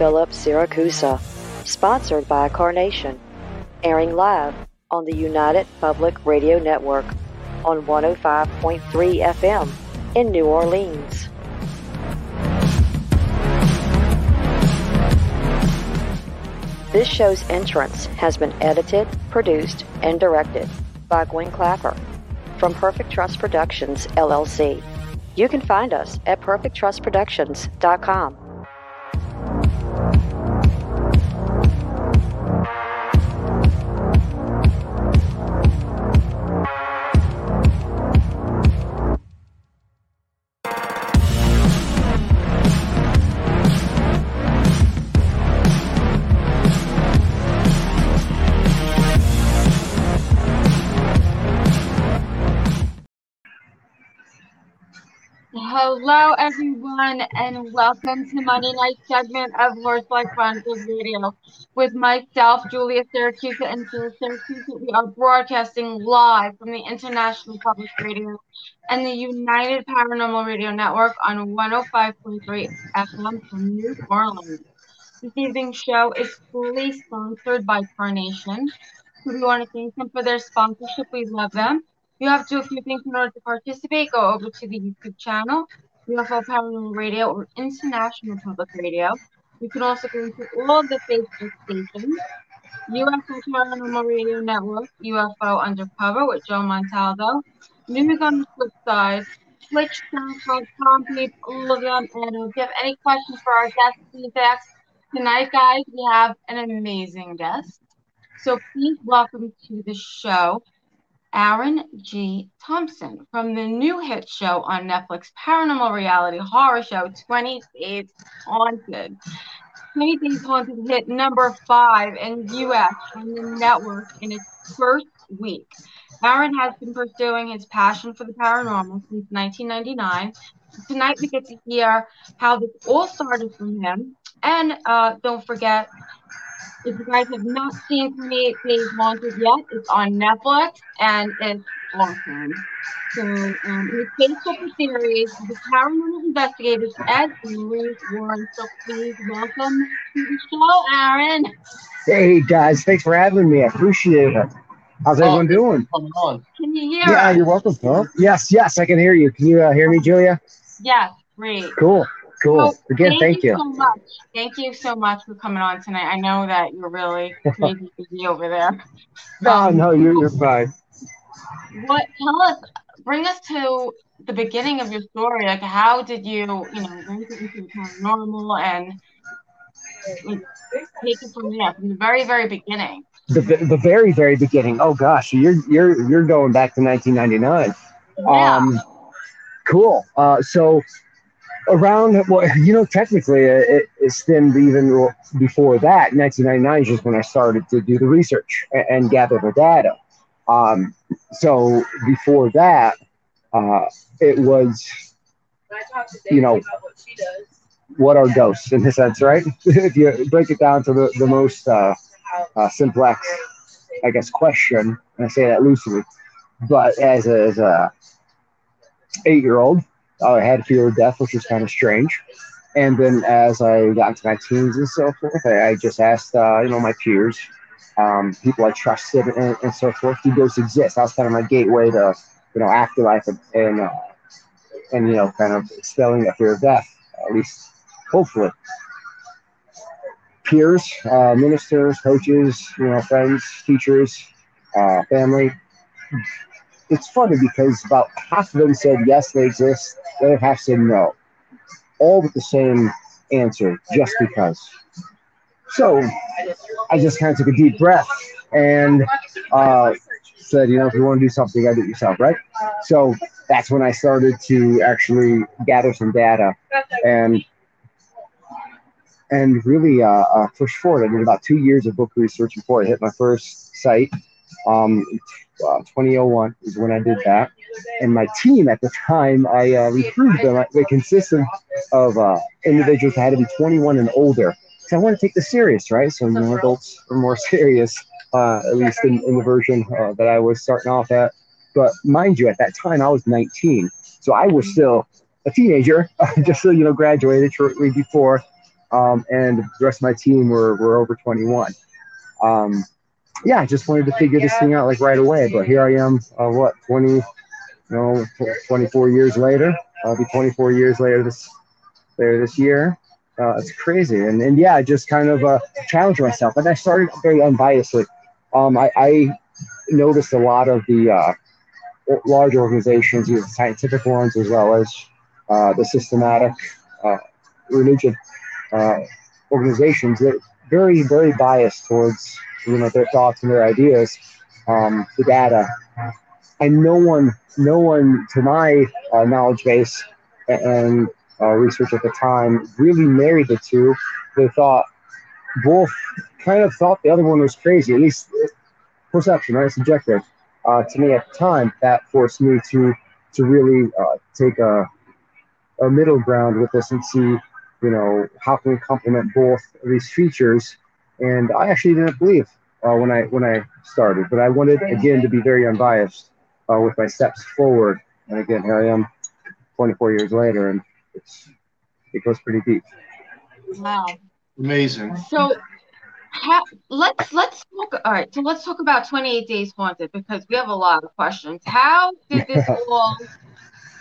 Philip Siracusa. Sponsored by Carnation. Airing live on the United Public Radio Network on 105.3 FM in New Orleans. This show's entrance has been edited, produced, and directed by Gwen Clapper from Perfect Trust Productions, LLC. You can find us at PerfectTrustProductions.com. Hello, everyone, and welcome to Monday night segment of Words Like Friends Radio with myself, Julia Siracusa, and Jill Siracusa. We are broadcasting live from the International Public Radio and the United Paranormal Radio Network on 105.3 FM from New Orleans. This evening's show is fully sponsored by Carnation. So we want to thank them for their sponsorship. We love them. You have to do a few things in order to participate. Go over to the YouTube channel, UFO Paranormal Radio, or International Public Radio. You can also go to all of the Facebook stations, UFO Paranormal Radio Network, UFO Undercover with Joe Montalvo, News on the Flip Side, Twitch, SoundCloud, Peep, all of them. And if you have any questions for our guests, feedbacks, tonight, guys, we have an amazing guest. So please welcome to the show Aaron G. Thompson from the new hit show on Netflix, paranormal reality horror show, 20 Days Haunted. 20 Days Haunted hit number 5 in U.S. on the network in its first week. Aaron has been pursuing his passion for the paranormal since 1999. Tonight we get to hear how this all started from him. And don't forget, if you guys have not seen 28 Days Haunted yet, it's on Netflix, and it's awesome. So, in the Facebook series, The Paranormal Investigators, Ed Warren. So please welcome to the show, Aaron. Hey, guys. Thanks for having me. I appreciate it. How's everyone doing? Can you hear us? Yeah, you're welcome, Phil. Yes, yes, I can hear you. Can you hear me, Julia? Yes, great. Cool. Cool. So, again, thank you so much. Thank you so much for coming on tonight. I know that you're really crazy busy over there. No, you're fine. What? Tell us. Bring us to the beginning of your story. Like, how did you bring it into the paranormal and take it from there, from the very, very beginning? The very, very beginning. Oh gosh, you're going back to 1999. Yeah. Cool. So. Around, well, technically, it stemmed even before that. 1999 is just when I started to do the research and gather the data. So before that, it was, what are ghosts in a sense, right? If you break it down to the most simplex, I guess, question, and I say that loosely, but as a 8-year-old, I had fear of death, which was kind of strange. And then as I got into my teens and so forth, I just asked, my peers, people I trusted and so forth, do ghosts exist? That was kind of my gateway to, afterlife and kind of expelling that fear of death, at least hopefully. Peers, ministers, coaches, friends, teachers, family. It's funny because about half of them said yes, they exist. The other half said no, all with the same answer, just because. So I just kind of took a deep breath and said, if you want to do something, you got to do it yourself, right? So that's when I started to actually gather some data and really push forward. I did about 2 years of book research before I hit my first site. 2001 is when I did that, and my team at the time, I recruited them. They consisted of individuals that had to be 21 and older. So I want to take this serious, right? So adults are more serious, at least in the version that I was starting off at. But mind you, at that time I was 19, so I was still a teenager, just graduated shortly before. and the rest of my team were over 21. Yeah, I just wanted to figure this thing out like right away, but here I am, 24 years later. I'll be 24 years later this year. It's crazy, and yeah, I just kind of challenged myself, and I started very unbiasedly. I noticed a lot of the large organizations, the scientific ones, as well as the systematic religion organizations, that very, very biased towards their thoughts and their ideas, the data, and no one to my knowledge base and research at the time really married the two. They thought both kind of thought the other one was crazy, at least perception, right? Subjective. To me at the time, that forced me to really take a middle ground with this and see, how can we complement both of these features. And I actually didn't believe when I started, but I wanted again to be very unbiased with my steps forward. And again, here I am, 24 years later, and it goes pretty deep. Wow, amazing. So, let's talk. All right, so let's talk about 28 Days Haunted, because we have a lot of questions. How did this all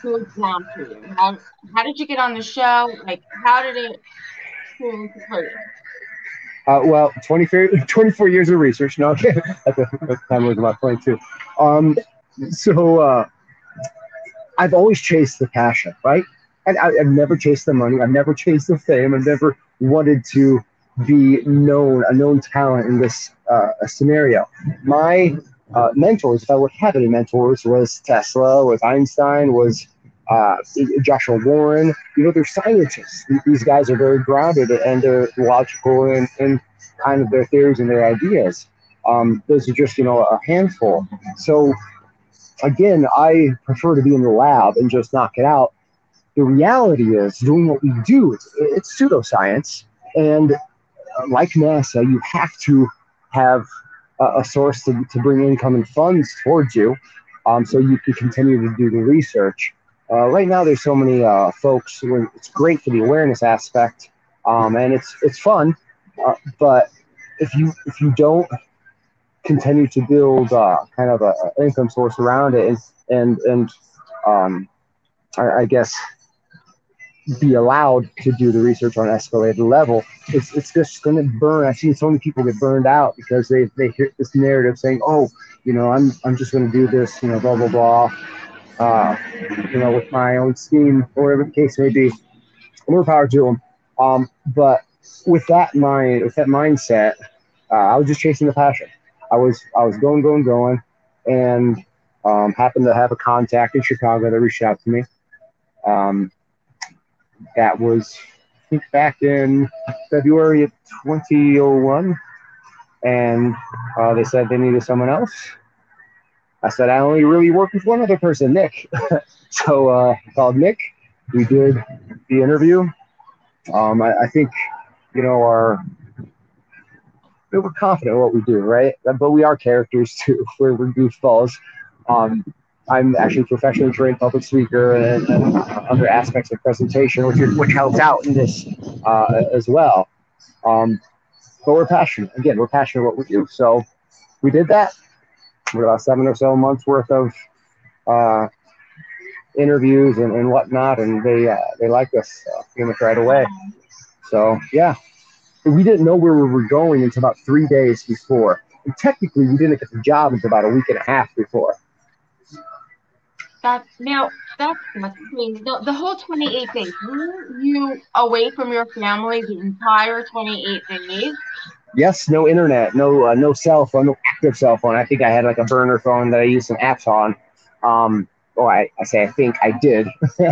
go down for you? How did you get on the show? Like, how did it fall into place? Well, 24 years of research. No, at the time I was about 22. So I've always chased the passion, right? And I've never chased the money. I've never chased the fame. I've never wanted to be known, a known talent in this scenario. My mentors, if I would have any mentors, was Tesla, was Einstein, was Joshua Warren. They're scientists. These guys are very grounded, and they're logical and kind of their theories and their ideas. Those are just, a handful. So, again, I prefer to be in the lab and just knock it out. The reality is, doing what we do, it's pseudoscience. And like NASA, you have to have a source to bring income and funds towards you, so you can continue to do the research. Right now, there's so many folks. It's great for the awareness aspect, and it's fun. But if you don't continue to build kind of an income source around it, and I guess be allowed to do the research on an escalated level, it's just going to burn. I've seen so many people get burned out because they hear this narrative saying, oh, I'm just going to do this, blah blah blah. With my own scheme, or whatever the case may be, more power to them. But with that mindset, I was just chasing the passion. I was going, and happened to have a contact in Chicago that reached out to me. That was, I think, back in February of 2001, and they said they needed someone else. I said, I only really work with one other person, Nick. So I called Nick. We did the interview. I think, we're confident in what we do, right? But we are characters, too. We're goofballs. I'm actually a professionally trained public speaker and other aspects of presentation, which helps out in this as well. But we're passionate. Again, we're passionate about what we do. So we did that. We're about 7 or so months worth of interviews and whatnot, and they liked us pretty much right away. So yeah, we didn't know where we were going until about 3 days before, and technically we didn't get the job until about a week and a half before. The whole 28 days. Were you away from your family the entire 28 days? Yes, no internet, no cell phone, no active cell phone. I think I had like a burner phone that I used some apps on. I think I did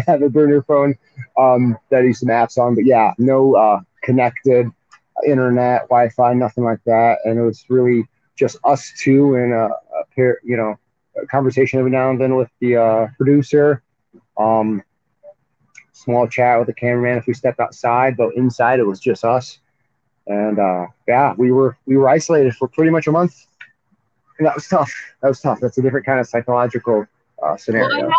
have a burner phone that I used some apps on. But yeah, no connected internet, Wi-Fi, nothing like that. And it was really just us two in a pair, a conversation every now and then with the producer. Small chat with the cameraman if we stepped outside, but inside it was just us. And yeah, we were isolated for pretty much a month, and that was tough. That's a different kind of psychological scenario. Well,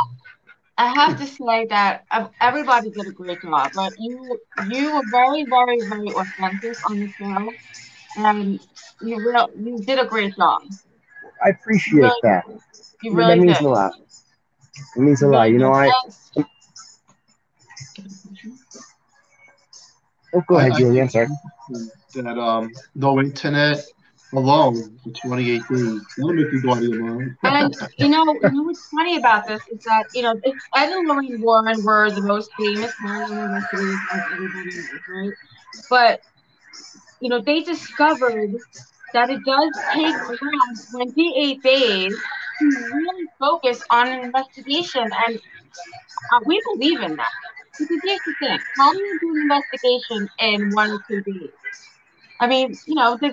I have to say that everybody did a great job, but you were very, very, very authentic on the show, and you did a great job. I appreciate that. You really did. That means a lot. It means a lot. You know, Oh, go ahead, Julia. I'm sorry. That no internet alone for 28 days. That'll make you go out of your mind. And you know what's funny about this is that Ed and Lorraine Warren were the most famous paranormal investigators of everybody knows, right? But they discovered that it does take around 28 days to really focus on an investigation, and we believe in that. Because here's the thing: how do you do an investigation in 1 or 2 days? I mean,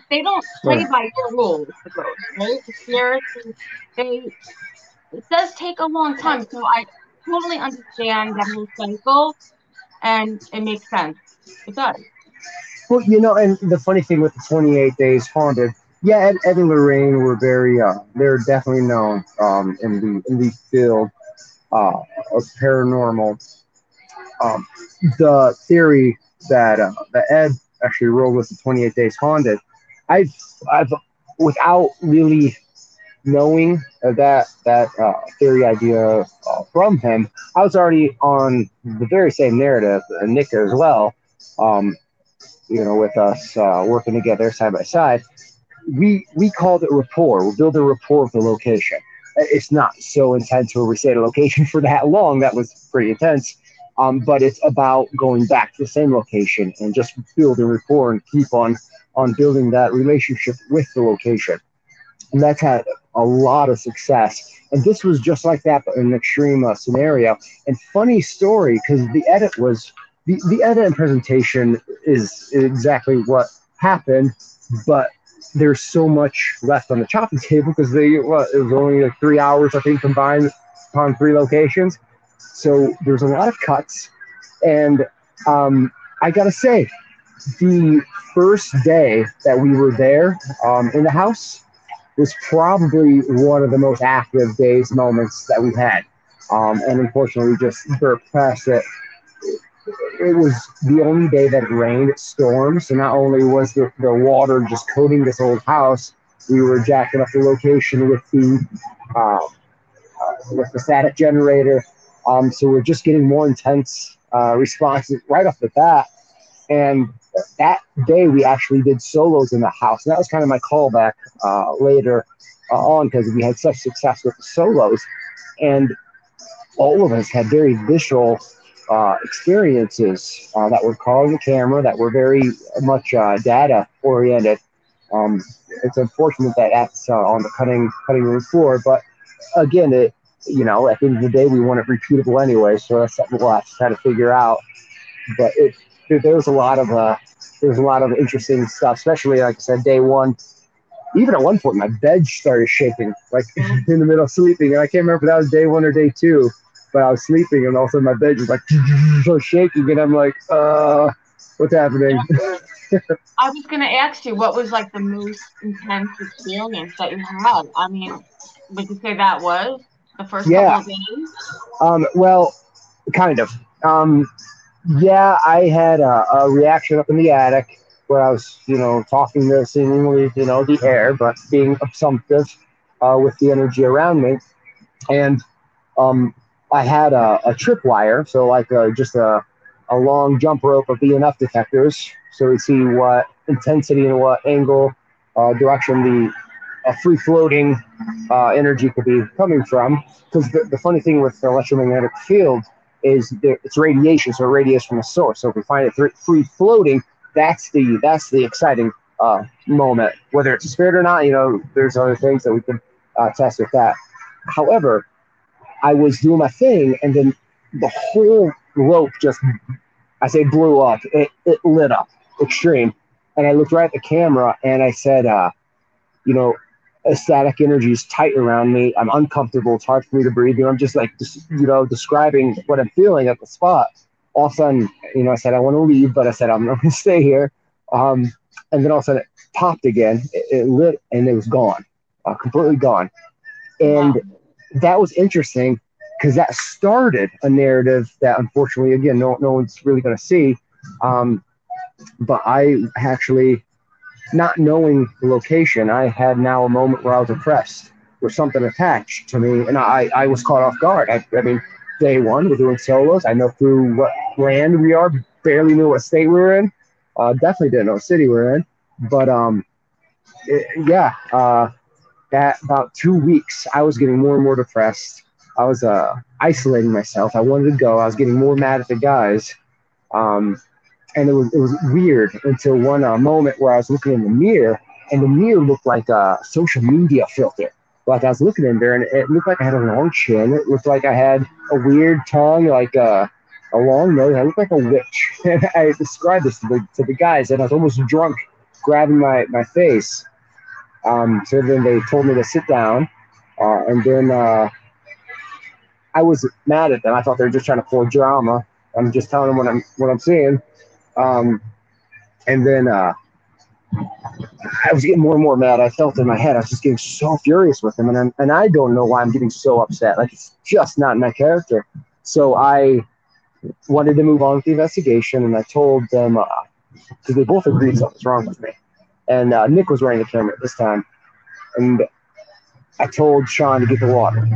they don't play by your rules, right? The spirits, it does take a long time, so I totally understand that whole cycle, and it makes sense. It does. Well, and the funny thing with the 28 Days Haunted, yeah, Ed and Lorraine were very, they're definitely known in the field of paranormal. The theory that Ed actually rolled with the 28 Days Haunted, I've without really knowing that theory idea from him, I was already on the very same narrative, and Nick as well. With us working together side by side, we called it rapport. We build a rapport with the location. It's not so intense where we stay at a location for that long. That was pretty intense. But it's about going back to the same location and just building rapport and keep on building that relationship with the location. And that's had a lot of success. And this was just like that, but in an extreme scenario. And funny story, because the edit was... The edit and presentation is exactly what happened, but there's so much left on the chopping table because it was only like 3 hours, I think, combined upon 3 locations. So there's a lot of cuts. And I got to say, the first day that we were there in the house was probably one of the most active days, moments that we had. And unfortunately, we just burped past it. It was the only day that it rained, it stormed, so not only was the water just coating this old house, we were jacking up the location with the static generator, so we're just getting more intense responses right off the bat, and that day we actually did solos in the house, and that was kind of my callback later on, because we had such success with the solos, and all of us had very visual experiences that were caught on the camera, that were very much data oriented. It's unfortunate that that's on the cutting room floor, but again, at the end of the day, we want it repeatable anyway, so that's something we'll have to try to figure out. But there's a lot of interesting stuff, especially like I said, day one. Even at one point, my bed started shaking, like in the middle of sleeping, and I can't remember if that was day one or day two. But I was sleeping, and all of a sudden my bed was like so shaking, and I'm like, what's happening? I was gonna ask you, what was like the most intense experience that you had? I mean, would you say that was the first couple of days? Well, kind of. I had a reaction up in the attic where I was, talking to seemingly, the air, but being assumptive with the energy around me, and I had a tripwire, so like just a long jump rope of EMF detectors, so we see what intensity and what angle, direction the free-floating energy could be coming from. Because the funny thing with the electromagnetic field is it's radiation, so it radiates from a source. So if we find it free-floating, that's the exciting moment. Whether it's a spirit or not, there's other things that we can test with that. However, I was doing my thing, and then the whole rope blew up. It lit up extreme. And I looked right at the camera, and I said, static energy is tight around me. I'm uncomfortable. It's hard for me to breathe. I'm just like, describing what I'm feeling at the spot. All of a sudden, I said, I want to leave, but I said, I'm not going to stay here. And then all of a sudden it popped again. It lit, and it was gone, completely gone. And... Wow. That was interesting because that started a narrative that, unfortunately, again, no one's really going to see. But I actually, not knowing the location, I had now a moment where I was oppressed with something attached to me, and I was caught off guard. I mean, day one, we're doing solos. I know through what land we are, barely knew what state we were in. Definitely didn't know what city we were in. But, that about 2 weeks, I was getting more and more depressed. I was isolating myself. I wanted to go. I was getting more mad at the guys. And it was weird until one moment where I was looking in the mirror, and the mirror looked like a social media filter. Like, I was looking in there, and it looked like I had a long chin. It looked like I had a weird tongue, like a long nose. I looked like a witch. And I described this to the guys, and I was almost drunk, grabbing my face. So then they told me to sit down, and then I was mad at them. I thought they were just trying to pull drama. I'm just telling them what I'm seeing. And then I was getting more and more mad. I felt in my head. I was just getting so furious with them, and I don't know why I'm getting so upset. Like, it's just not my character. So I wanted to move on with the investigation, and I told them because they both agreed something's wrong with me. And Nick was running the camera at this time. And I told Sean to get the water.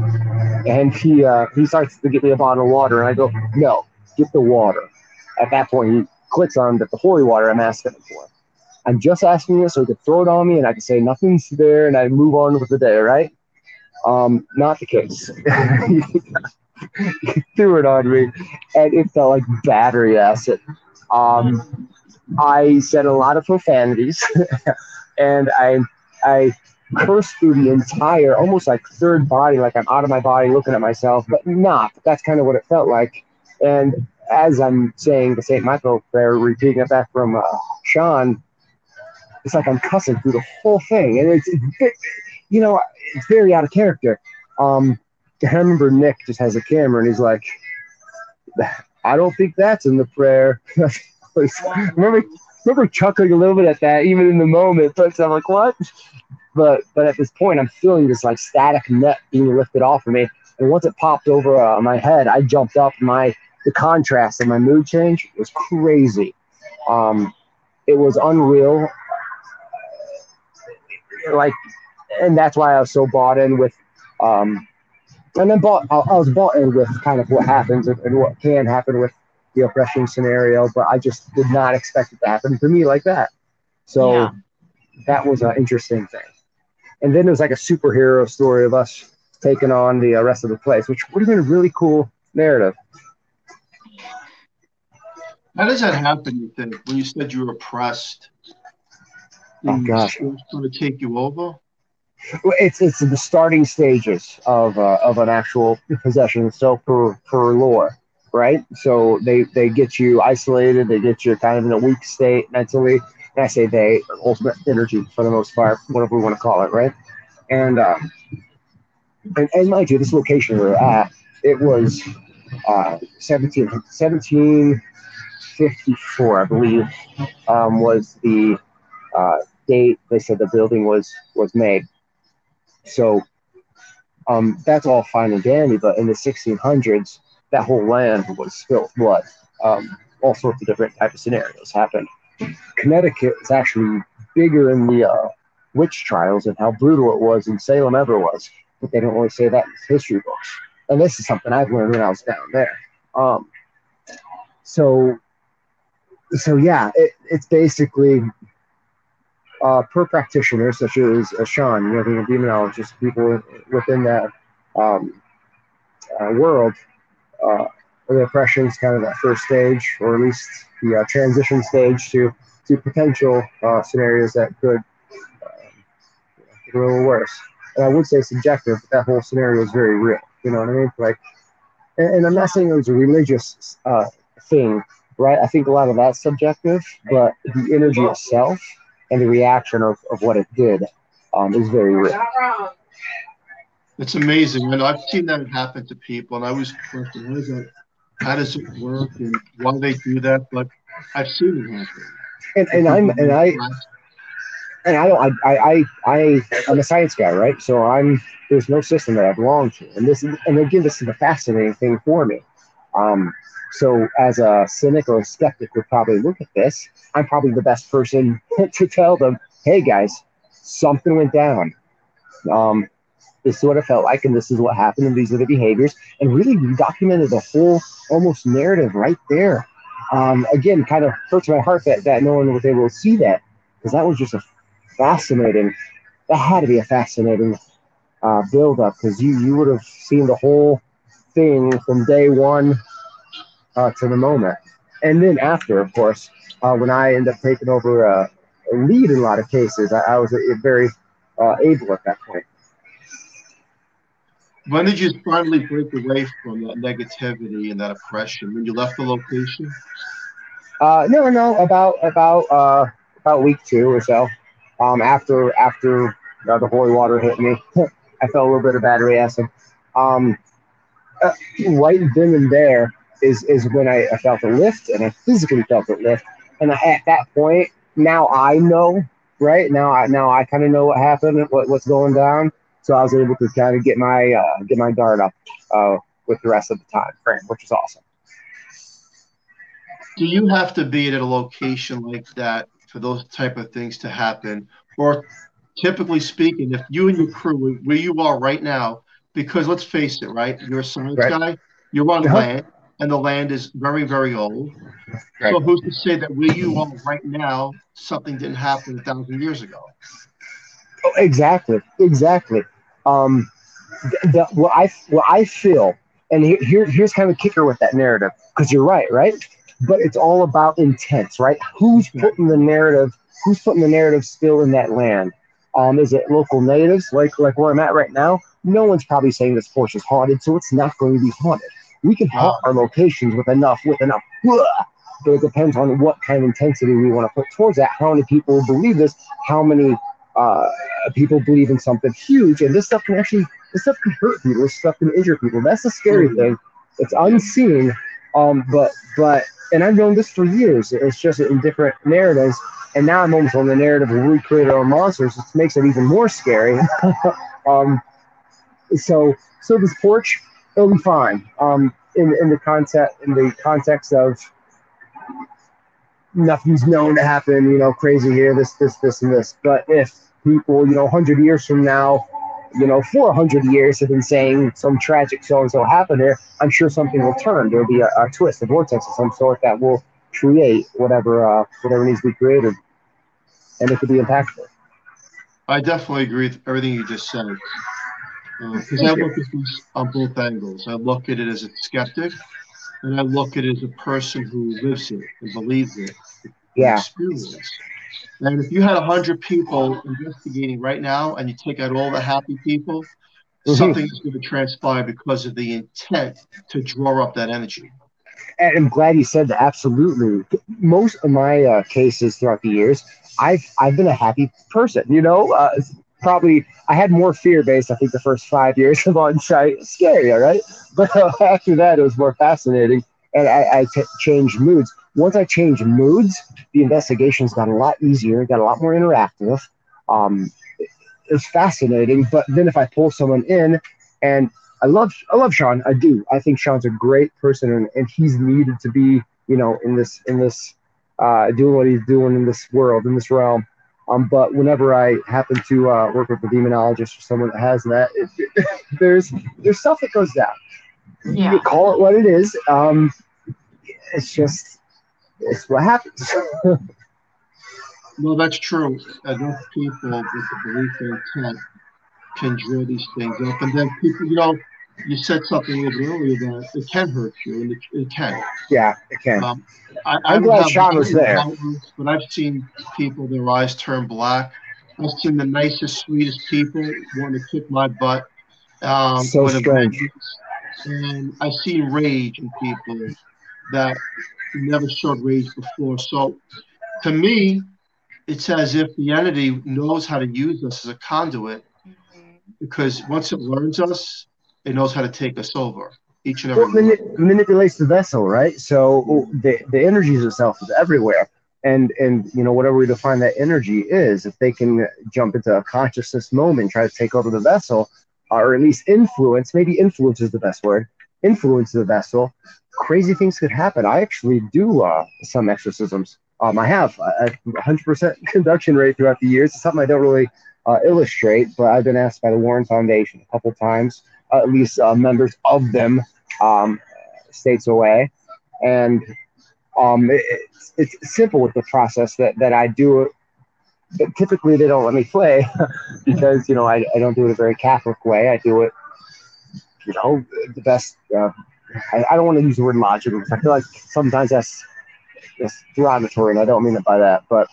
And he starts to get me a bottle of water. And I go, no, get the water. At that point, he clicks on the holy water I'm asking him for. I'm just asking it so he could throw it on me and I could say nothing's there and I move on with the day, right? Not the case. He threw it on me. And it felt like battery acid. I said a lot of profanities, and I cursed through the entire, almost like third body, like I'm out of my body looking at myself, but not. That's kind of what it felt like. And as I'm saying the St. Michael prayer, repeating it back from Sean, it's like I'm cussing through the whole thing. And it's very out of character. I remember Nick just has a camera, and he's like, I don't think that's in the prayer. I remember chuckling a little bit at that, even in the moment. But I'm like, what? But at this point, I'm feeling this like static net being lifted off of me. And once it popped over my head, I jumped up. The contrast and my mood change was crazy. It was unreal. And that's why I was so bought in with. I was bought in with kind of what happens and what can happen with the oppression scenario, but I just did not expect it to happen to me like that. So yeah. That was an interesting thing. And then it was like a superhero story of us taking on the rest of the place, which would have been a really cool narrative. How does that happen, you think, when you said you were oppressed? Oh, gosh. It's going to take you over? Well, it's the starting stages of an actual possession, so for lore. Right? So they get you isolated. They get you kind of in a weak state mentally. And I say they, ultimate energy for the most part, whatever we want to call it, right? And mind you, this location we were at, it was 1754, I believe, was the date they said the building was made. So that's all fine and dandy, but in the 1600s, that whole land was spilled blood. All sorts of different types of scenarios happened. Connecticut is actually bigger in the witch trials and how brutal it was, and Salem ever was, but they don't really say that in history books. And this is something I've learned when I was down there. It's basically per practitioner, such as Sean, being a demonologist, people within that world. The oppression is kind of that first stage, or at least the transition stage to potential scenarios that could get a little worse. And I would say subjective, but that whole scenario is very real. You know what I mean? And I'm not saying it was a religious thing, right? I think a lot of that's subjective, but the energy itself and the reaction of what it did is very real. It's amazing, and I've seen that happen to people, and I always question, what is it? How does it work, and why do they do that? But I've seen it happen. And I'm and I And I'm a science guy, right? So there's no system that I belong to, and again, this is the fascinating thing for me. So as a cynic or a skeptic would probably look at this, I'm probably the best person to tell them, hey guys, something went down. This is what it felt like, and this is what happened, and these are the behaviors, and really we documented the whole almost narrative right there. Again, kind of hurts my heart that no one was able to see that, because that was just a fascinating, that had to be a fascinating build-up, because you would have seen the whole thing from day one to the moment. And then after, of course, when I ended up taking over a lead in a lot of cases, I was very able at that point. When did you finally break away from that negativity and that oppression? When you left the location? No, about week two or so. After the holy water hit me, I felt a little bit of battery acid. Right then and there is when I felt a lift, and I physically felt a lift. And at that point, now I know, right? Now I kind of know what happened, what's going down. So I was able to kind of get my guard up with the rest of the time frame, which is awesome. Do you have to be at a location like that for those type of things to happen? Or typically speaking, if you and your crew, where you are right now, because let's face it, right? You're a science guy. You're on land, and the land is very, very old. Right. So who's to say that where you are right now, something didn't happen 1,000 years ago? Oh, exactly. What I feel, and here's kind of the kicker with that narrative, because you're right, but it's all about intents, right? Who's putting the narrative still in that land? Is it local natives like where I'm at right now? No one's probably saying this porch is haunted, so it's not going to be haunted. We can haunt our locations with enough, but it depends on what kind of intensity we want to put towards that. How many people believe this? How many people believe in something huge, and this stuff can hurt people. This stuff can injure people. That's the scary thing. It's unseen, and I've known this for years. It's just in different narratives, and now I'm almost on the narrative where we created our monsters, which makes it even more scary. So this porch, it'll be fine. In the context of nothing's known to happen, crazy here, this, and this. But if people, 100 years from now, for 100 years have been saying some tragic so-and-so happened there, I'm sure something will turn. There'll be a twist, a vortex of some sort that will create whatever needs to be created, and it could be impactful. I definitely agree with everything you just said. Because I look at this on both angles. I look at it as a skeptic, and I look at it as a person who lives it and believes it. Yeah. And if you had 100 people investigating right now and you take out all the happy people, something is going to transpire because of the intent to draw up that energy. And I'm glad you said that. Absolutely. Most of my cases throughout the years, I've been a happy person, Probably, I had more fear-based, I think, the first 5 years of on-site. Scary, all right? But after that, it was more fascinating, and I changed moods. Once I changed moods, the investigations got a lot easier, got a lot more interactive. It was fascinating, but then if I pull someone in, and I love Sean, I do. I think Sean's a great person, and he's needed to be, in this, doing what he's doing in this world, in this realm. But whenever I happen to work with a demonologist or someone that has that, there's stuff that goes down. Yeah. You call it what it is. It's what happens. Well, that's true. Enough people with the belief in intent can draw these things up. And then people, you said something a little earlier that it can hurt you, and it can. Yeah, it can. I'm glad Sean was there. But I've seen people, their eyes turn black. I've seen the nicest, sweetest people want to kick my butt. So strange. And I've seen rage in people that never showed rage before. So to me, it's as if the entity knows how to use us as a conduit, because once it learns us, it knows how to take us over each and every. Well, it manipulates the vessel, right? So the energies itself is everywhere. And you know, whatever we define that energy is, if they can jump into a consciousness moment, try to take over the vessel, or at least influence, maybe influence is the best word, influence the vessel, crazy things could happen. I actually do some exorcisms. I have a 100% conduction rate throughout the years. It's something I don't really illustrate, but I've been asked by the Warren Foundation a couple times, at least members of them states away. And it's simple with the process that I do. But typically, they don't let me play because, you know, I don't do it a very Catholic way. I do it, you know, the best. I don't want to use the word logical because I feel like sometimes that's derogatory, and I don't mean it by that, but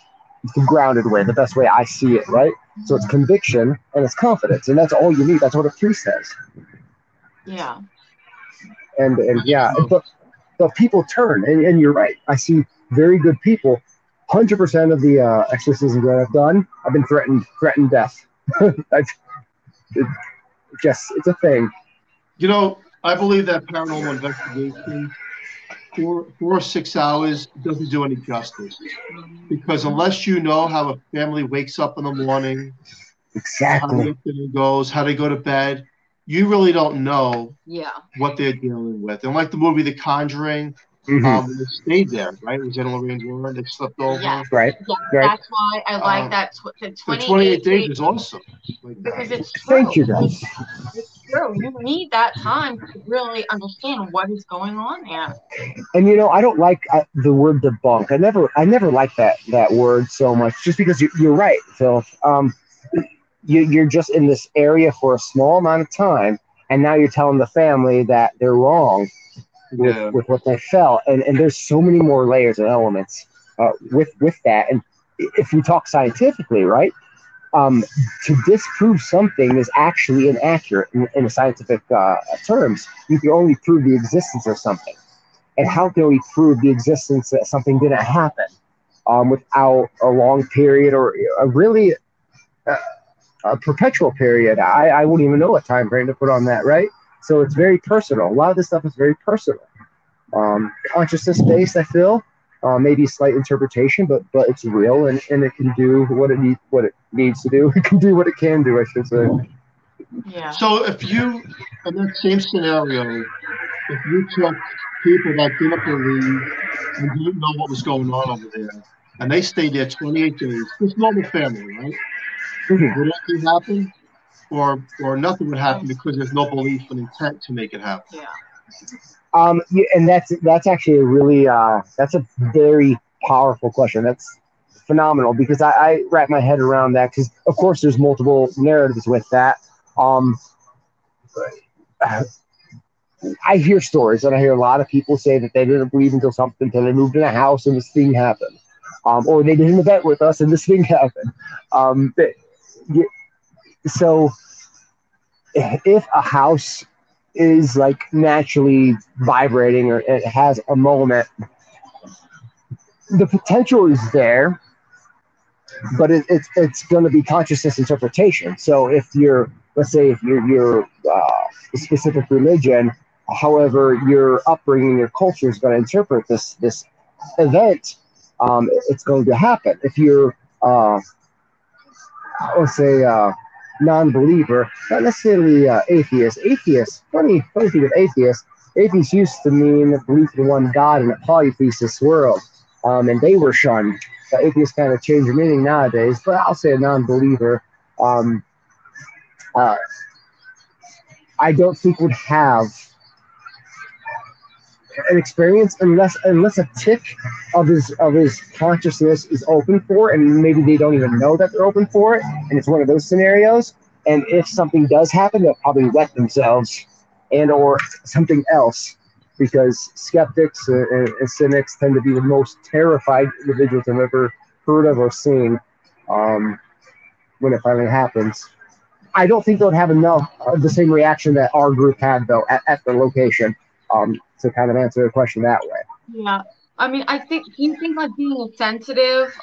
the grounded way, the best way I see it, right? So it's conviction and it's confidence, and that's all you need. That's what a priest says. Yeah. And yeah, but people turn, and you're right. I see very good people. 100% of the exorcisms that I've done, I've been threatened death. It's a thing. You know, I believe that paranormal investigation, 4 or 6 hours, doesn't do any justice. Because unless you know how a family wakes up in the morning, exactly, how it goes, how they go to bed, you really don't know what they're dealing with. And like the movie The Conjuring, they stayed there, right? It was in Lorraine's room. They slipped over. Yeah. Right. Yeah, right. That's why I like that. The 28 days is awesome. Like because it's true. Thank you, guys. It's true. You need that time to really understand what is going on there. And, you know, I don't like the word debunk. I never like that word so much just because you're right, Phil. You're just in this area for a small amount of time, and now you're telling the family that they're wrong. With what they felt, and there's so many more layers and elements with that. And if we talk scientifically, right, to disprove something is actually inaccurate in scientific terms. You can only prove the existence of something. And how can we prove the existence that something didn't happen without a long period or a perpetual period? I wouldn't even know what time frame to put on that, right? So it's very personal. A lot of this stuff is very personal. Consciousness-based, I feel, maybe slight interpretation, but it's real, and it can do what it needs to do. It can do what it can do, I should say. Yeah. So if you, in that same scenario, if you took people that didn't believe and didn't know what was going on over there, and they stayed there 28 days, just normal family, right? Mm-hmm. Would anything happen? Or nothing would happen because there's no belief and intent to make it happen. Yeah. And that's actually a really that's a very powerful question. That's phenomenal because I wrap my head around that because of course there's multiple narratives with that. I hear stories and I hear a lot of people say that they didn't believe until they moved in a house and this thing happened, or they did an event with us and this thing happened. So if a house is like naturally vibrating or it has a moment, the potential is there, but it's going to be consciousness interpretation. So if you're, let's say if your specific religion, however your upbringing, your culture is going to interpret this event, it's going to happen. If you're, let's say, non-believer, not necessarily atheist. Funny thing with atheists. Atheists used to mean belief in one God in a polytheist world, and they were shunned. Atheists kind of change their meaning nowadays, but I'll say a non-believer. I don't think would have an experience unless a tick of his consciousness is open for it, and maybe they don't even know that they're open for it, and it's one of those scenarios. And if something does happen, they'll probably wet themselves and or something else, because skeptics and cynics tend to be the most terrified individuals I've ever heard of or seen when it finally happens. I don't think they'll have enough of the same reaction that our group had though at the location. To kind of answer the question that way. Yeah. I mean, I think, do you think like being sensitive,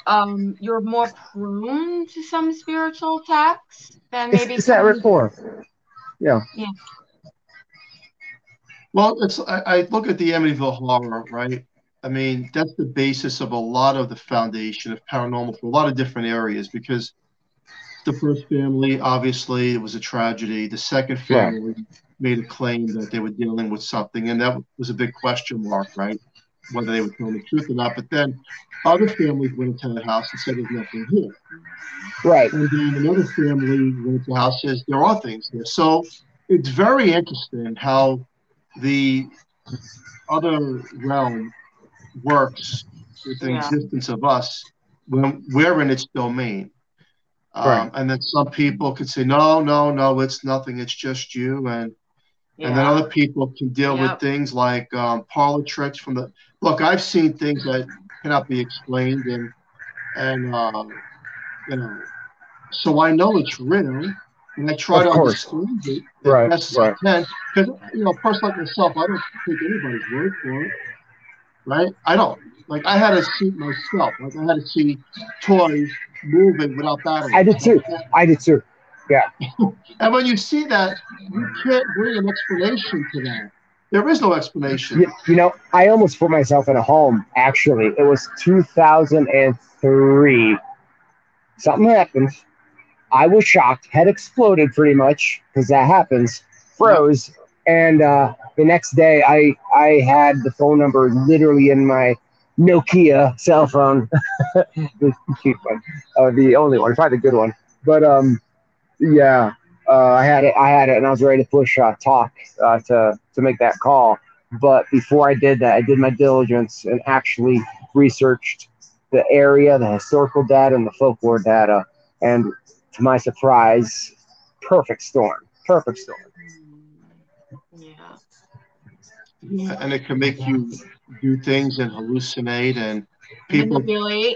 you're more prone to some spiritual attacks than maybe... It's that rapport. Yeah. Yeah. Well, I look at the Amityville Horror, right? I mean, that's the basis of a lot of the foundation of paranormal for a lot of different areas, because the first family, obviously, it was a tragedy. The second family made a claim that they were dealing with something, and that was a big question mark, right? Whether they would tell the truth or not. But then other families went into the house and said there's nothing here. Right. And then another family went into the house and says there are things here. So it's very interesting how the other realm works with the existence of us when we're in its domain. Right. And then some people could say, no, no, no, it's nothing. It's just you. And then other people can deal with things like parlor tricks from the – look, I've seen things that cannot be explained. And so I know it's real. And I try understand it. Right. Because, you know, a person like myself, I don't take anybody's word for it. Right? I don't. Like, I had to see it myself. Like, I had to see toys moving without batteries. I did too. Yeah. And when you see that, you can't bring an explanation to that. There is no explanation. You know, I almost put myself in a home, actually. It was 2003. Something happened. I was shocked. Head exploded pretty much, because that happens. Froze. And the next day, I had the phone number literally in my Nokia cell phone. The cheap one. The only one. Probably the good one. But, I had it, and I was ready to push talk to make that call. But before I did that, I did my diligence and actually researched the area, the historical data, and the folklore data. And to my surprise, perfect storm. Yeah. And it can make you do things and hallucinate, and people manipulate.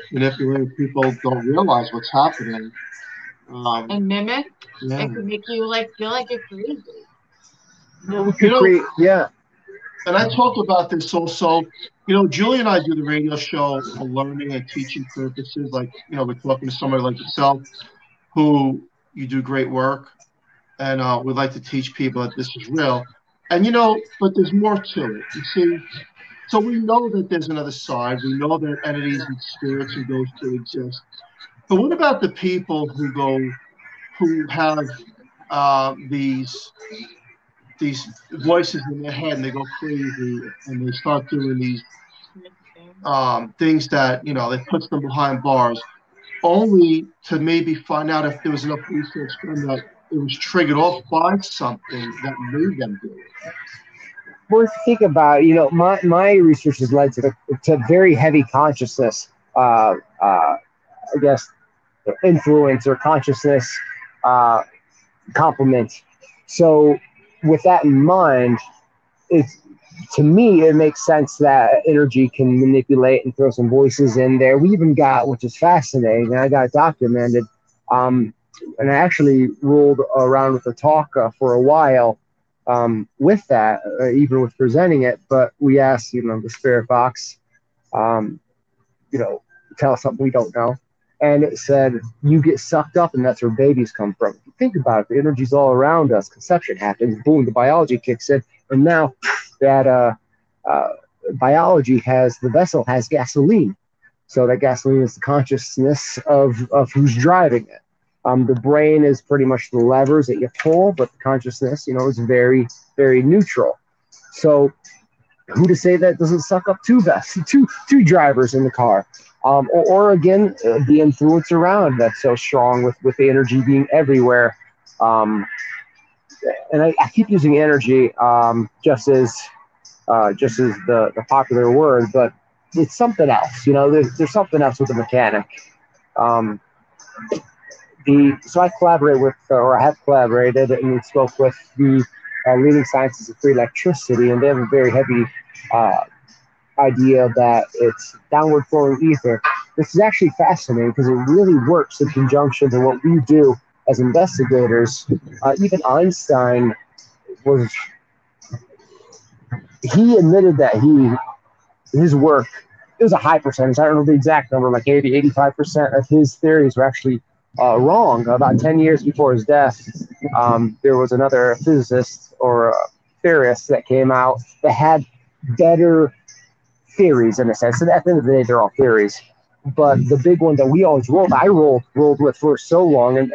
People don't realize what's happening. And mimic. Yeah. It can make you feel like you're crazy. And I talk about this also. You know, Julie and I do the radio show for learning and teaching purposes. Like, you know, we're talking to somebody like yourself, who you do great work, and we'd like to teach people that this is real. And, you know, but there's more to it, you see. So we know that there's another side. We know that entities and spirits and ghosts do exist. But what about the people who have these voices in their head, and they go crazy, and they start doing these things that, you know, that puts them behind bars, only to maybe find out if there was enough research done that it was triggered off by something that made them do it. Well, think about it. You know, my research has led to very heavy consciousness, I guess, influence or consciousness complement. So with that in mind, to me, it makes sense that energy can manipulate and throw some voices in there. We even got, which is fascinating, I got documented, and I actually rolled around with the talk for a while with that, even with presenting it. But we asked, you know, the spirit box, you know, tell us something we don't know. And it said, you get sucked up, and that's where babies come from. Think about it. The energy's all around us. Conception happens. Boom, the biology kicks in. And now that biology the vessel has gasoline. So that gasoline is the consciousness of who's driving it. The brain is pretty much the levers that you pull, but the consciousness, you know, is very, very neutral. So who to say that doesn't suck up two drivers in the car? Or again, the influence around that's so strong with the energy being everywhere. And I keep using energy just as the popular word, but it's something else. You know, there's something else with the mechanic. So I collaborate with, or I have collaborated and spoke with the leading sciences of free electricity, and they have a very heavy idea that it's downward flowing ether. This is actually fascinating because it really works in conjunction to what we do as investigators. Even Einstein he admitted that his work, it was a high percentage, I don't know the exact number, like 80, 85% of his theories were actually wrong. About 10 years before his death, there was another physicist or theorist that came out that had better theories in a sense. And at the end of the day, they're all theories. But the big one that we always rolled with for so long, and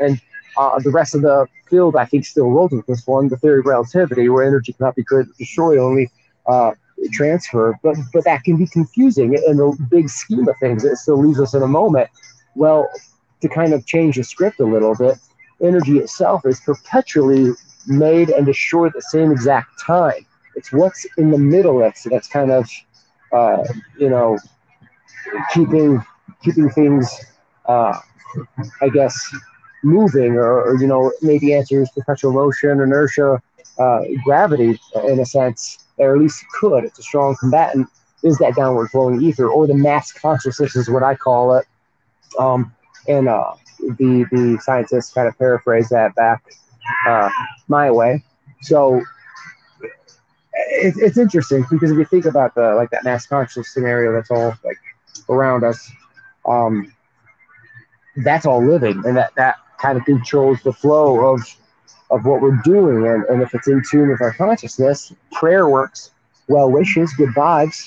the rest of the field, I think, still rolls with this one, the theory of relativity, where energy cannot be created, destroyed, only transfer. But that can be confusing in the big scheme of things. It still leaves us in a moment. Well, to kind of change the script a little bit, energy itself is perpetually made and destroyed at the same exact time. It's what's in the middle that's kind of, keeping things, I guess, moving, or maybe answers perpetual motion, inertia, gravity, in a sense, or at least could. It's a strong combatant, is that downward flowing ether, or the mass consciousness is what I call it. And the scientists kind of paraphrase that back my way. So it's interesting, because if you think about that mass consciousness scenario that's all like around us, that's all living, and that kind of controls the flow of what we're doing. And if it's in tune with our consciousness, prayer works, well wishes, good vibes,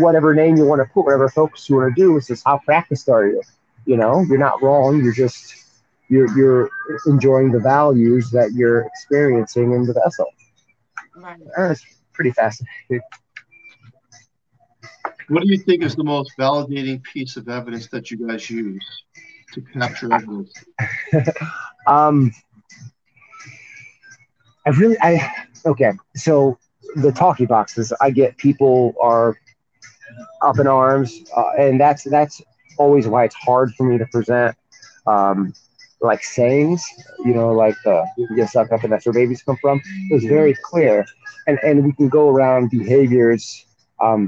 whatever name you want to put, whatever focus you want to do, it's just how practiced are you? You're not wrong. You're just, you're enjoying the values that you're experiencing in the vessel. Right. That's pretty fascinating. What do you think is the most validating piece of evidence that you guys use to capture evidence? So the talkie boxes, I get people are up in arms, and that's always why it's hard for me to present like sayings, like the "you get sucked up and that's where babies come from." It's very clear, and we can go around behaviors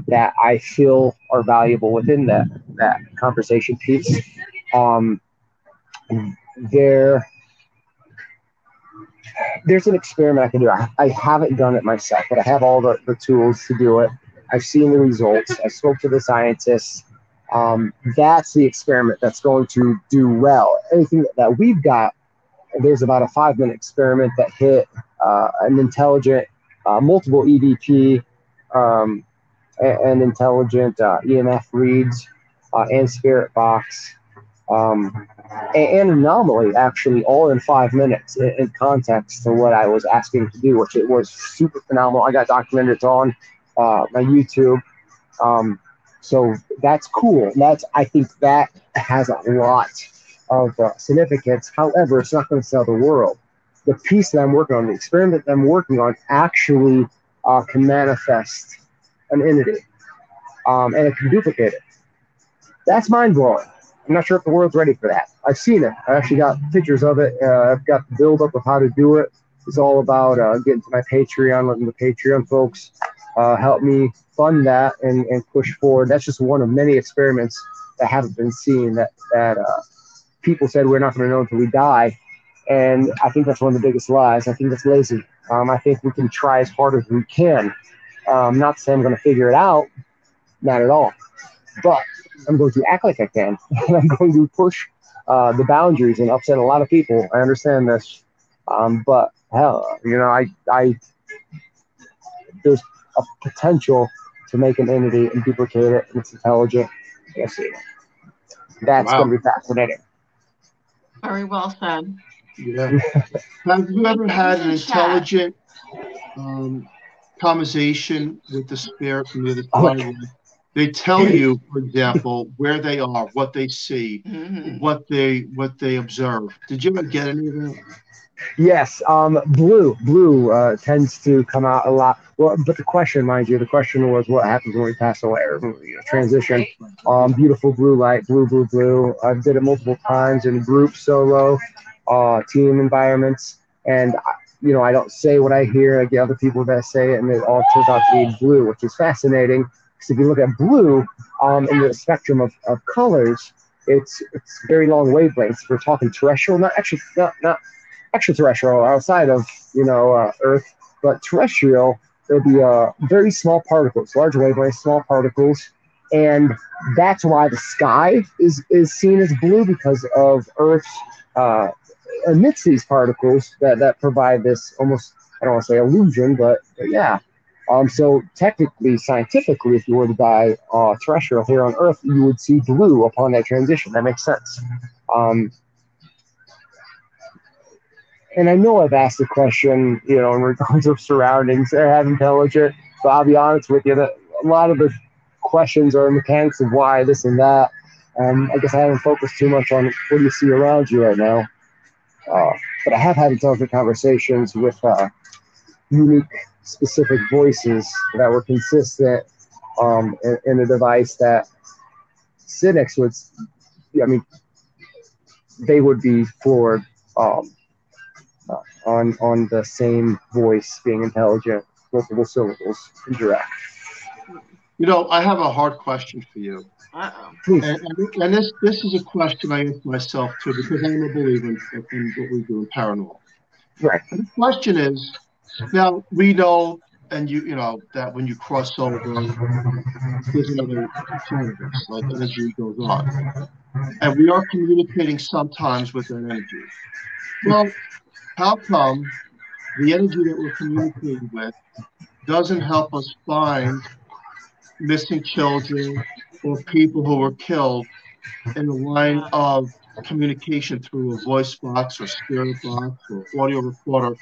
that I feel are valuable within that conversation piece. There's an experiment I can do. I haven't done it myself, but I have all the tools to do it. I've seen the results. I spoke to the scientists. That's the experiment that's going to do well. Anything that we've got, there's about a 5-minute experiment that hit an intelligent, multiple EVP, and intelligent EMF reads, and spirit box, and anomaly, actually, all in 5 minutes in context to what I was asking to do, which it was super phenomenal. I got documented on my YouTube. So that's cool. I think that has a lot of significance. However, it's not going to sell the world. The piece that I'm working on, the experiment that I'm working on, actually can manifest an entity, and it can duplicate it. That's mind-blowing. I'm not sure if the world's ready for that. I've seen it. I actually got pictures of it. I've got the build-up of how to do it. It's all about getting to my Patreon, letting the Patreon folks help me fund that and push forward. That's just one of many experiments that haven't been seen that people said we're not going to know until we die. And I think that's one of the biggest lies. I think that's lazy. I think we can try as hard as we can. Not to say I'm going to figure it out, not at all. But I'm going to act like I can. And I'm going to push the boundaries and upset a lot of people. I understand this. But hell, there's a potential to make an entity and duplicate it, and it's intelligent. I see it. That's going to be fascinating. Very well said. Yeah. Have you ever had an intelligent conversation with the spirit from the other side? Okay. They tell you, for example, where they are, what they see, mm-hmm. what they observe. Did you ever get any of that? Yes, blue tends to come out a lot. Well, but the question, mind you, was what happens when we pass away or transition. Beautiful blue light, blue. I did it multiple times in group, solo, team environments, and I don't say what I hear. I get other people that say it, and it all turns out to be blue, which is fascinating. Because if you look at blue, in the spectrum of colors, it's very long wavelengths. If we're talking terrestrial, not extraterrestrial, outside of Earth, but terrestrial, there'll be very small particles, large wavelengths, small particles, and that's why the sky is seen as blue, because of Earth emits these particles that provide this almost, I don't want to say illusion, but yeah, So technically, scientifically, if you were to die terrestrial here on Earth, you would see blue upon that transition. That makes sense. And I know I've asked the question, you know, in regards of surroundings, I haven't dealt it, but I'll be honest with you that a lot of the questions are mechanics of why, this and that. I guess I haven't focused too much on what do you see around you right now. But I have had intelligent conversations with unique, specific voices that were consistent in a device that cynics would, I mean, they would be floored on the same voice being intelligent, multiple syllables, indirect. You know, I have a hard question for you. And this is a question I ask myself too, because I'm a believer in what we do in paranormal. Right. And the question is, now we know, and you know, that when you cross over, there's another side of this, like energy goes on, and we are communicating sometimes with that energy. Well, how come the energy that we're communicating with doesn't help us find missing children or people who were killed in the line of communication through a voice box or spirit box or audio recorder,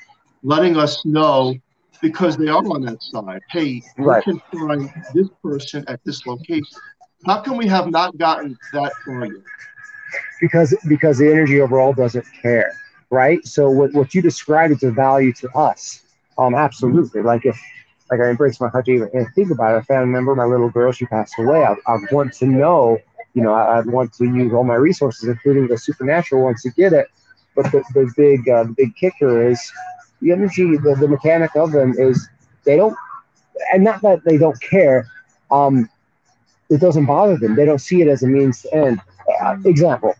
letting us know, because they are on that side, hey, right, we can find this person at this location. How can we have not gotten that far yet? Because the energy overall doesn't care, right? So what you described is of value to us. Absolutely. Like if, like I embrace my heart to even think about it. If I remember my little girl, she passed away, I'd want to know, you know, I'd want to use all my resources, including the supernatural ones, to get it. But the big kicker is the energy, the mechanic of them is they don't, and not that they don't care, it doesn't bother them. They don't see it as a means to end. Example,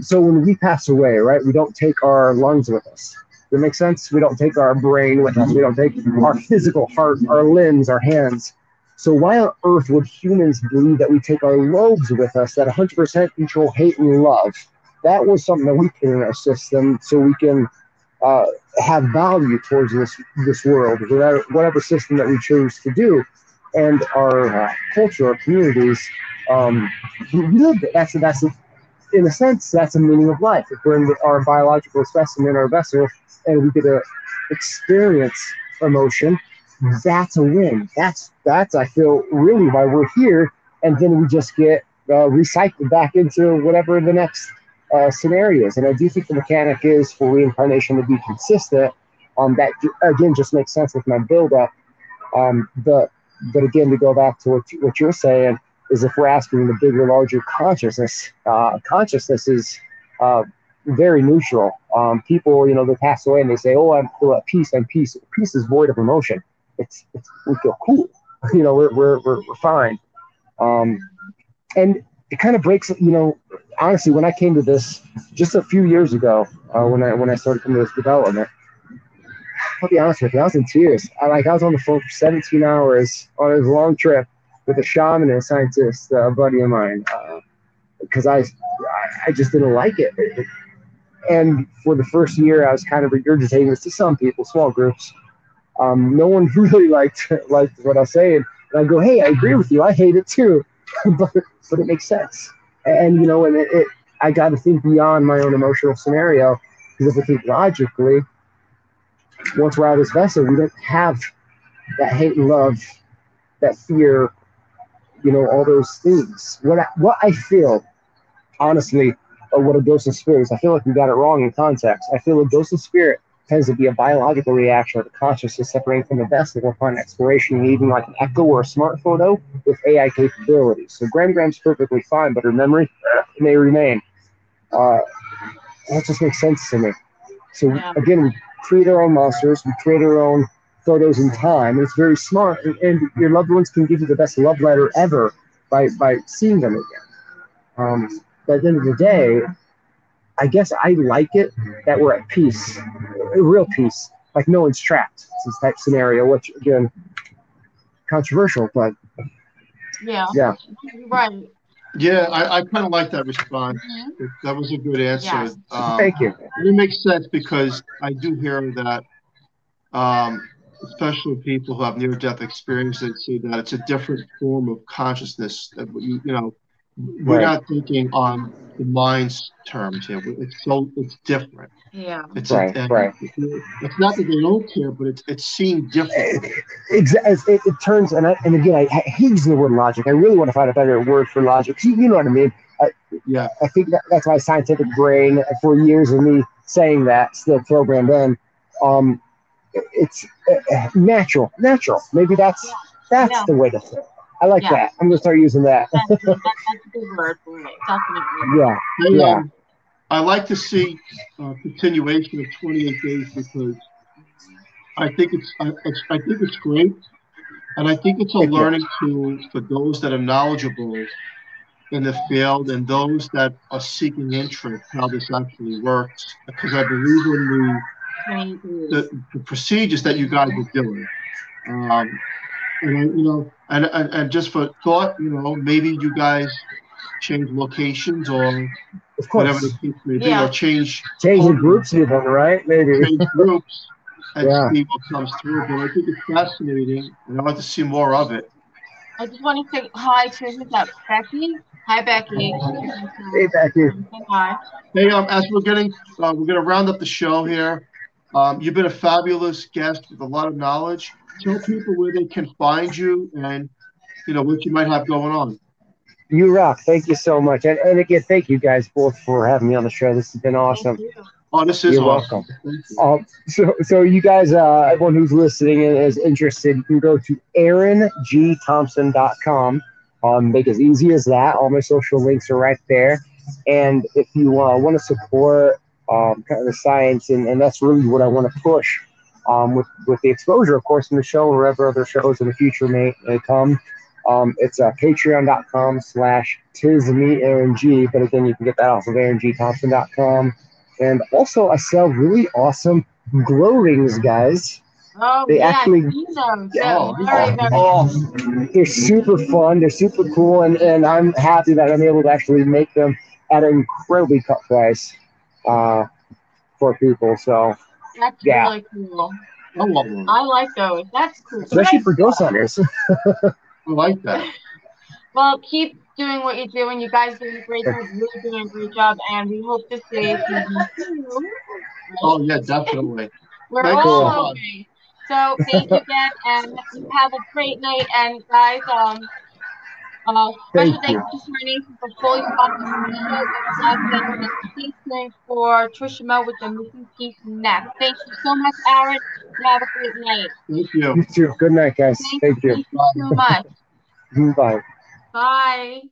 so when we pass away, right, we don't take our lungs with us. Does that make sense? We don't take our brain with us. We don't take our physical heart, our limbs, our hands. So why on earth would humans believe that we take our lobes with us that 100% control hate and love? That was something that we put in our system so we can have value towards this world, whatever system that we choose to do. And our culture, our communities, we live it. That's in a sense, that's a meaning of life. If we're in our biological specimen, our vessel, and we get to experience emotion, that's a win. That's I feel, really why we're here. And then we just get recycled back into whatever the next scenario is. And I do think the mechanic is for reincarnation to be consistent. That, again, just makes sense with my build-up. But again, to go back to what you're saying, is if we're asking the bigger, larger consciousness, consciousness is very neutral. People, you know, they pass away and they say, oh, I'm cool at peace, I'm peace. Peace is void of emotion. It's we feel cool. You know, we're fine. And it kind of breaks, you know, honestly, when I came to this just a few years ago, when I started coming to this development, I'll be honest with you, I was in tears. I was on the phone for 17 hours on a long trip with a shaman and a scientist, a buddy of mine, because I just didn't like it. And for the first year, I was kind of regurgitating this to some people, small groups. No one really liked what I was saying. And I go, hey, I agree with you. I hate it too, but it makes sense. And you know, and I got to think beyond my own emotional scenario, because if I think logically, once we're out of this vessel, we don't have that hate and love, that fear, you know, all those things. What I feel, honestly, what a ghost and spirit is, I feel like we got it wrong in context. I feel a ghost and spirit tends to be a biological reaction of the consciousness separating from the vessel upon exploration, even like an echo or a smart photo with AI capabilities. So Gram's perfectly fine, but her memory may remain. That just makes sense to me. So again, we create our own monsters, we create our own photos in time. It's very smart, and your loved ones can give you the best love letter ever by seeing them again. But at the end of the day, I guess I like it that we're at peace, real peace, like no one's trapped. This type scenario, which again, controversial, but yeah, right. Yeah, I kind of like that response. Mm-hmm. That was a good answer. Yeah. Thank you. It makes sense because I do hear that. especially people who have near-death experience, they see that it's a different form of consciousness. We're not thinking on the mind's terms here. It's different. Yeah. It's not that they don't care, but it seemed different. It turns, and again, I hate using the word logic. I really want to find a better word for logic. You know what I mean? I think that's my scientific brain, for years of me saying that, still programmed in. It's natural. Maybe that's the way to think. I like that. I'm going to start using that. That's a good word for it, definitely. Yeah. I like to see a continuation of 28 Days because I think it's great, and I think it's a learning tool for those that are knowledgeable in the field and those that are seeking interest how this actually works, because I believe in the procedures that you guys are doing. And just for thought, maybe you guys change locations or whatever the case may be, or change the groups even, right? Maybe change groups and see what comes through. But I think it's fascinating, and I want to see more of it. I just want to say hi to Becky. Hi, Becky. Hey, Becky. Hi. Hey, as we're going to round up the show here. You've been a fabulous guest with a lot of knowledge. Tell people where they can find you and, what you might have going on. You rock. Thank you so much. And again, thank you guys both for having me on the show. This has been awesome. Oh, this is awesome. You're welcome. So you guys, everyone who's listening and is interested, you can go to AaronGThompson.com. Make as easy as that. All my social links are right there. And if you want to support kind of the science, and that's really what I want to push, with the exposure, of course, in the show, wherever other shows in the future may come. It's patreon.com/tismeAaronG. But again, you can get that off of AaronGThompson.com. And also, I sell really awesome glow rings, guys. Oh, they actually, they're super fun. They're super cool, and I'm happy that I'm able to actually make them at an incredibly cut price for people. So. That's really cool. I like those. That's cool. Especially for ghost hunters. I like that. Well, keep doing what you're doing. You guys are doing a great job. You're doing a great job, and we hope to see you. Oh, yeah, definitely. We're all okay. So thank you again, and have a great night. And guys, special thanks to Carnation for fully sponsoring the show. Stay tuned for Trisha Moe with the missing piece next. Thank you so much, Aaron. Have a great night. Thank you. You too. Good night, guys. Thank you so much. Bye. Bye.